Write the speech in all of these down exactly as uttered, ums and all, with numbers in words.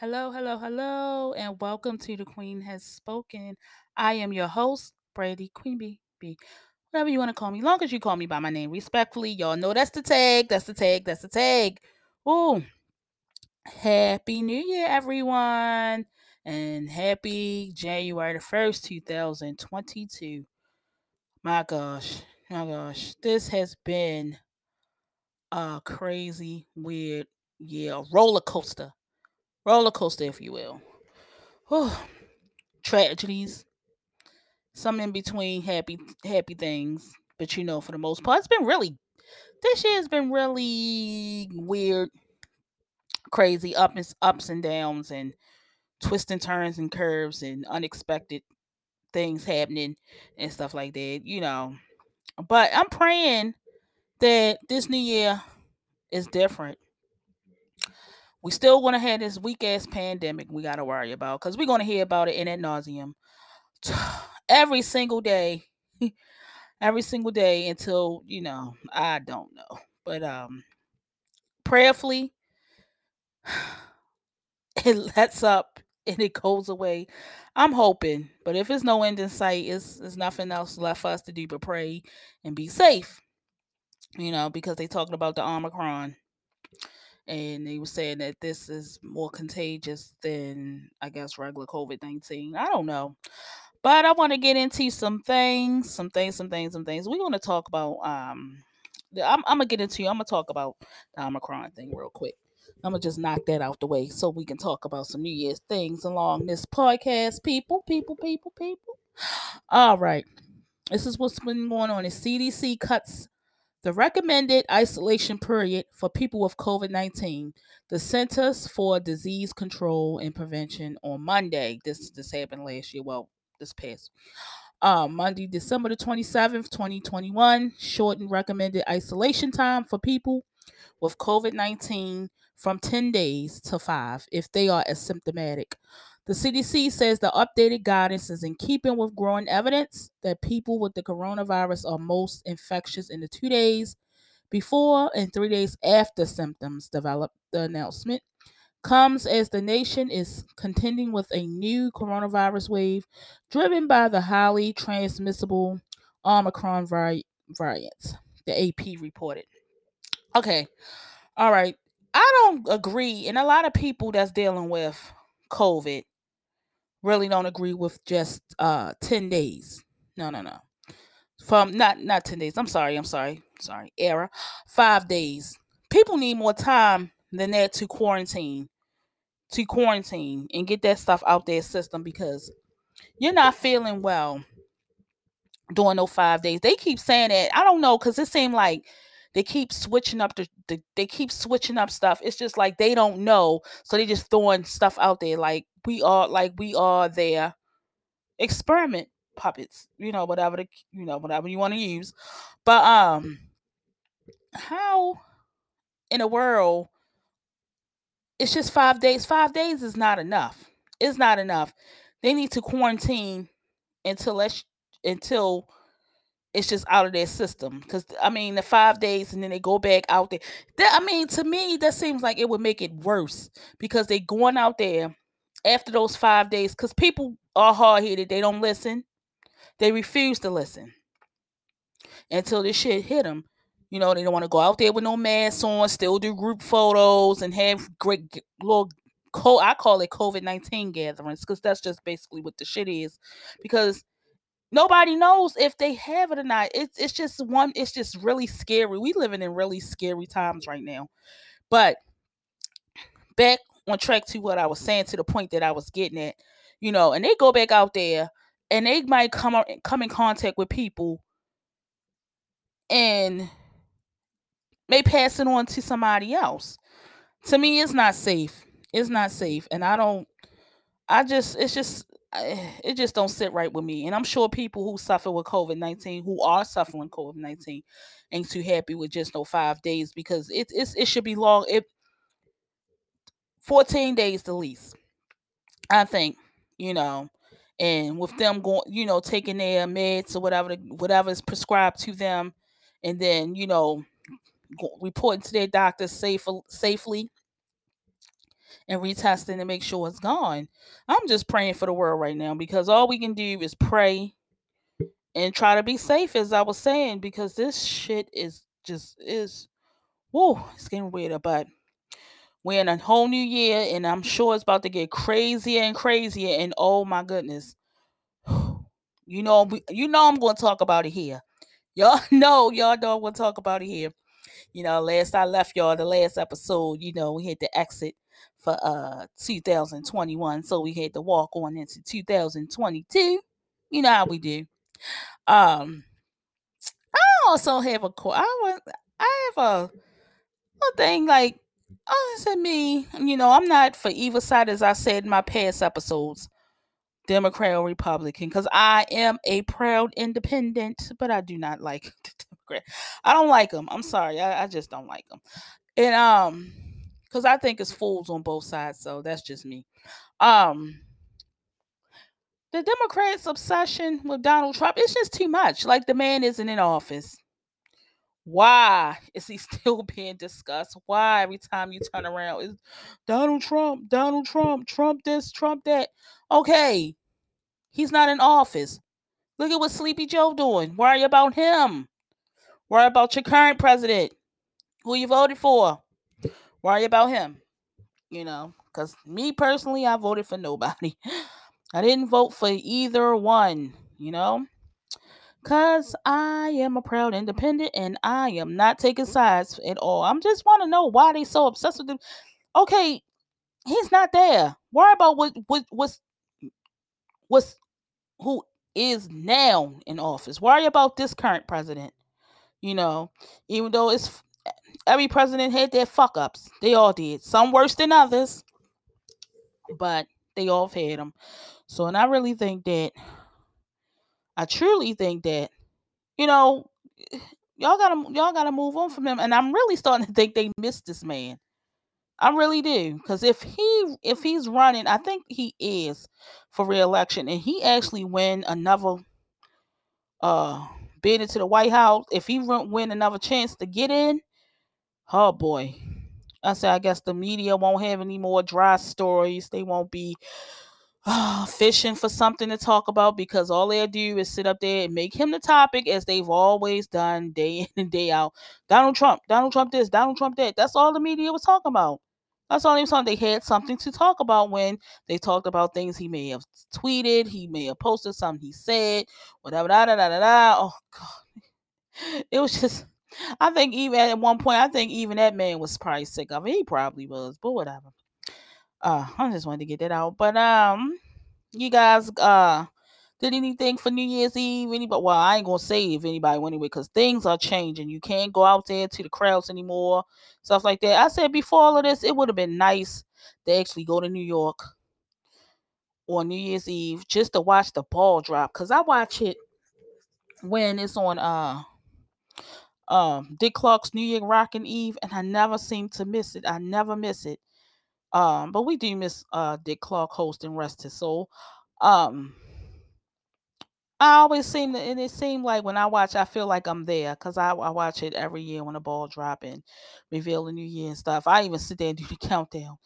Hello, hello, hello, and welcome to The Queen Has Spoken. I am your host, Brady Queen B. Whatever you want to call me, long as you call me by my name respectfully. Y'all know that's the tag, that's the tag, that's the tag. Ooh, Happy New Year, everyone, and happy January the first, twenty twenty-two. My gosh, my gosh, this has been a crazy, weird year, roller coaster. Roller coaster, if you will. Whew. Tragedies. Some in between happy happy things. But you know, for the most part, it's been really, this year has been really weird, crazy up and, ups and downs and twists and turns and curves and unexpected things happening and stuff like that, you know. But I'm praying that this new year is different. We still going to have this weak-ass pandemic we got to worry about, because we're going to hear about it in ad nauseum every single day, every single day until, you know, I don't know. But um, prayerfully, it lets up and it goes away. I'm hoping, but if it's no end in sight, it's, it's nothing else left for us to do but pray and be safe, you know, because they talking about the Omicron. And they were saying that this is more contagious than, I guess, regular COVID nineteen. I don't know. But I want to get into some things, some things, some things, some things. We're going to talk about, um, I'm, I'm going to get into, I'm going to talk about the Omicron thing real quick. I'm going to just knock that out the way so we can talk about some New Year's things along this podcast. People, people, people, people. All right. This is what's been going on. The C D C cuts the recommended isolation period for people with COVID nineteen, the Centers for Disease Control and Prevention on Monday. This this happened last year. Well, this past uh, Monday, December the twenty-seventh, twenty twenty-one, shortened recommended isolation time for people with COVID nineteen from ten days to five if they are asymptomatic. The C D C says the updated guidance is in keeping with growing evidence that people with the coronavirus are most infectious in the two days before and three days after symptoms develop. The announcement comes as the nation is contending with a new coronavirus wave driven by the highly transmissible Omicron vari- variant, the A P reported. Okay, all right. I don't agree, and a lot of people that's dealing with COVID really don't agree with just uh ten days. No, no, no. From not not ten days. I'm sorry. I'm sorry. Sorry. Error. Five days. People need more time than that to quarantine, to quarantine and get that stuff out their system, because you're not feeling well during those five days. They keep saying that. I don't know, because it seemed like they keep switching up the, the they keep switching up stuff. It's just like they don't know, so they just throwing stuff out there like we are like we are their experiment puppets, you know, whatever the, you know, whatever you want to use. But um, how in the world? It's just five days. Five days is not enough. It's not enough. They need to quarantine until let's until. It's just out of their system. Because, I mean, the five days and then they go back out there. That, I mean, to me, that seems like it would make it worse. Because they going out there after those five days. Because people are hard-headed. They don't listen. They refuse to listen. Until this shit hit them. You know, they don't want to go out there with no masks on. Still do group photos and have great little, I call it COVID nineteen gatherings. Because that's just basically what the shit is. Because nobody knows if they have it or not. It's it's just one. It's just really scary. We living in really scary times right now. But back on track to what I was saying, to the point that I was getting at, you know, and they go back out there and they might come come in contact with people and may pass it on to somebody else. To me, it's not safe. It's not safe, and I don't. I just. It's just. It just don't sit right with me. And I'm sure people who suffer with COVID nineteen, who are suffering COVID nineteen, ain't too happy with just no five days because it, it's, it should be long. It fourteen days the least, I think, you know, and with them going, you know, taking their meds or whatever, whatever is prescribed to them. And then, you know, reporting to their doctors safe, safely and retesting to make sure it's gone. I'm just praying for the world right now, because all we can do is pray and try to be safe, as I was saying, because this shit is just is, whoa, it's getting weirder. But we're in a whole new year, and I'm sure it's about to get crazier and crazier. And oh my goodness, you know, you know, I'm going to talk about it here. Y'all know, y'all know I'm going to talk about it here. You know, last I left y'all, the last episode, you know, we had to exit for uh two thousand twenty-one, so we had to walk on into two thousand twenty-two. You know how we do. Um, I also have a I was I have a, a thing like, oh, it's me. You know, I'm not for either side, as I said in my past episodes, Democrat or Republican, because I am a proud independent, but I do not like the Democrat. I don't like them. I'm sorry. I, I just don't like them. And, um, because I think it's fools on both sides, so that's just me. Um, the Democrats' obsession with Donald Trump, it's just too much. Like, the man isn't in office. Why is he still being discussed? Why every time you turn around is Donald Trump, Donald Trump, Trump this, Trump that. Okay, he's not in office. Look at what Sleepy Joe doing. Worry about him. Worry about your current president, who you voted for. Worry about him. You know, because me personally, I voted for nobody. I didn't vote for either one, you know. Because I am a proud independent, and I am not taking sides at all. I just want to know why they so obsessed with him. Okay, he's not there. Worry about what, what, what's, what's, who is now in office. Worry about this current president. You know, even though it's, every president had their fuck-ups. They all did. Some worse than others. But they all had them. So, and I really think that, I truly think that, you know, y'all gotta y'all gotta move on from them, and I'm really starting to think they missed this man. I really do, because if he if he's running, I think he is for re-election, and he actually win another uh bid into the White House. If he win another chance to get in, oh boy, I say I guess the media won't have any more dry stories. They won't be Oh, fishing for something to talk about, because all they do is sit up there and make him the topic, as they've always done day in and day out. Donald Trump, Donald Trump this, Donald Trump that. That's all the media was talking about. That's all they was talking. They had something to talk about when they talked about things he may have tweeted, he may have posted something he said, whatever, da da da da da. Oh God, it was just. I think even at one point, I think even that man was probably sick of it. He probably was, but whatever. Uh, I just wanted to get that out. But um, you guys uh did anything for New Year's Eve? Anybody? Well, I ain't gonna say if anybody went anywhere, because things are changing. You can't go out there to the crowds anymore, stuff like that. I said before all of this, it would have been nice to actually go to New York on New Year's Eve just to watch the ball drop, because I watch it when it's on uh um Dick Clark's New Year's Rockin' Eve, and I never seem to miss it. I never miss it. Um, but we do miss uh, Dick Clark hosting, rest his soul. Um, I always seem to, and it seemed like when I watch, I feel like I'm there, because I, I watch it every year when the ball drop and reveal the new year and stuff. I even sit there and do the countdown,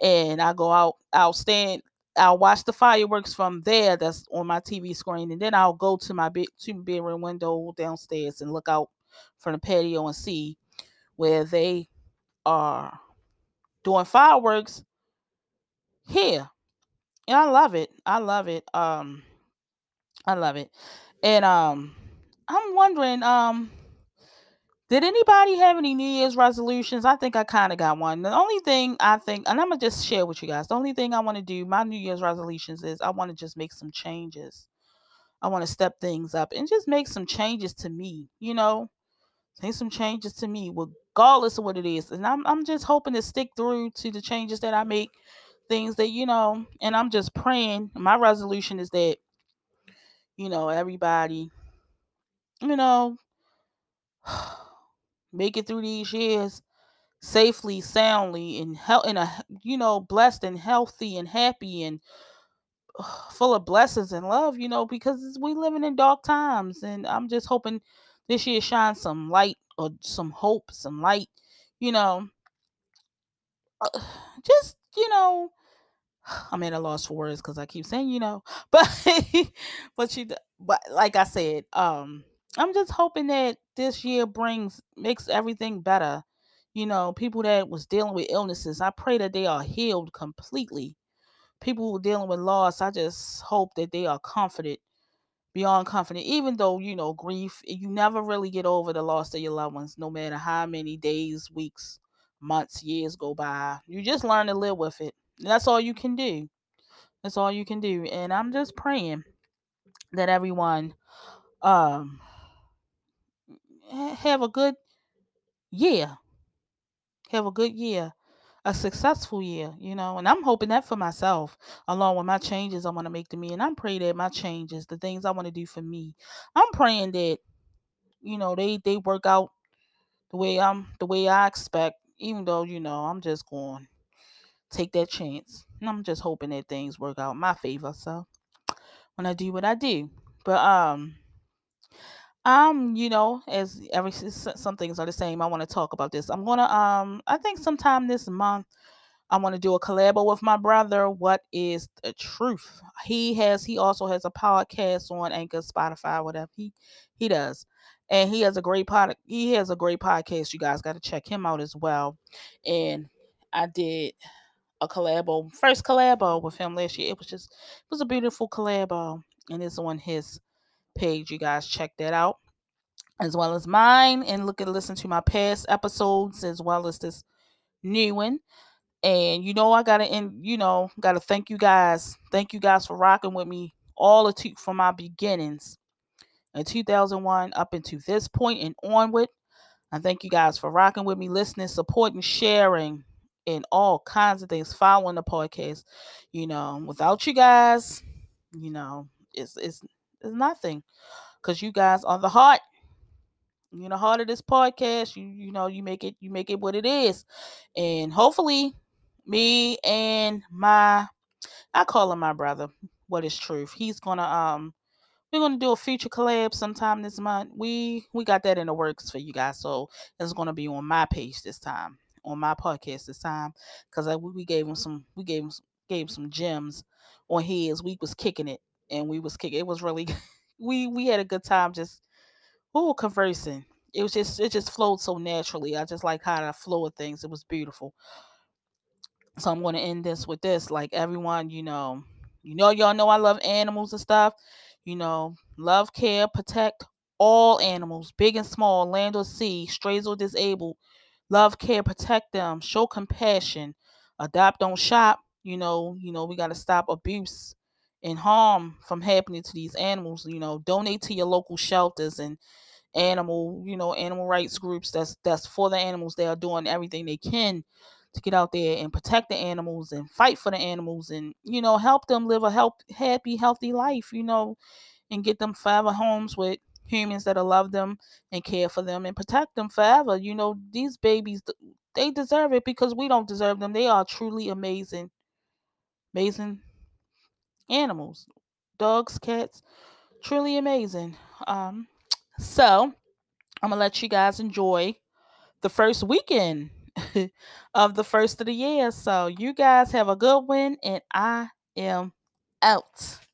and I go out, I'll stand, I'll watch the fireworks from there that's on my T V screen, and then I'll go to my big two bedroom window downstairs and look out from the patio and see where they are doing fireworks here, and I love it. I love it. Um, I love it. And um, I'm wondering, um, did anybody have any New Year's resolutions? I think I kind of got one. The only thing I think, and I'm gonna just share with you guys, the only thing I want to do, my New Year's resolutions, is I want to just make some changes. I want to step things up and just make some changes to me. You know, make some changes to me with. Regardless of what it is. And I'm I'm just hoping to stick through to the changes that I make. Things that, you know, and I'm just praying. My resolution is that, you know, everybody, you know, make it through these years safely, soundly, and he- in a, you know, blessed and healthy and happy and uh, full of blessings and love, you know, because we living in dark times. And I'm just hoping this year shines some light, or some hope, some light, you know, uh, just you know, I'm at a loss for words because I keep saying, you know, but but she, but like I said, um, I'm just hoping that this year brings makes everything better. You know, people that was dealing with illnesses, I pray that they are healed completely. People who are dealing with loss, I just hope that they are comforted, beyond comforted. Even though, you know, grief, you never really get over the loss of your loved ones, no matter how many days, weeks, months, years go by. You just learn to live with it. And that's all you can do. That's all you can do. And I'm just praying that everyone um, have a good year. Have a good year, a successful year, you know, and I'm hoping that for myself, along with my changes I want to make to me. And I'm praying that my changes, the things I want to do for me, I'm praying that, you know, they, they work out the way I'm, the way I expect, even though, you know, I'm just going to take that chance. And I'm just hoping that things work out in my favor. So when I do what I do, but, um, Um, you know, as every some things are the same, I want to talk about this. I'm gonna um, I think sometime this month, I want to do a collab with my brother. What is the truth? He has he also has a podcast on Anchor, Spotify, whatever he he does, and he has a great pod. He has a great podcast. You guys got to check him out as well. And I did a collab, first collab with him last year. It was just it was a beautiful collab, and it's on his page. You guys check that out as well as mine, and look and listen to my past episodes as well as this new one. And you know, I gotta end, you know, gotta thank you guys thank you guys for rocking with me all of two from my beginnings in two thousand one up into this point and onward. I thank you guys for rocking with me, listening, supporting, sharing, and all kinds of things, following the podcast. You know, without you guys, you know, it's it's It's nothing, because you guys are the heart. You're the heart of this podcast. You you know, you make it you make it what it is. And hopefully me and my I call him my brother, What is Truth. He's gonna um we're gonna do a future collab sometime this month. We we got that in the works for you guys, so it's gonna be on my page this time, on my podcast this time, because I we gave him some we gave him gave some gems on his. We was kicking it. And we was kicking. It was really, we we had a good time just, ooh, conversing. It was just, it just flowed so naturally. I just like how the flow of things. It was beautiful. So I'm going to end this with this. Like everyone, you know, you know, y'all know I love animals and stuff. You know, love, care, protect all animals, big and small, land or sea, strays or disabled. Love, care, protect them. Show compassion. Adopt, don't shop. You know, you know, we got to stop abuse and harm from happening to these animals. You know, donate to your local shelters and animal, you know, animal rights groups that's that's for the animals. They are doing everything they can to get out there and protect the animals and fight for the animals, and, you know, help them live a help, happy, healthy life, you know, and get them forever homes with humans that'll love them and care for them and protect them forever. You know, these babies, they deserve it, because we don't deserve them. They are truly amazing, amazing animals, dogs, cats, truly amazing. Um, so I'm gonna let you guys enjoy the first weekend of the first of the year. So you guys have a good one, and I am out.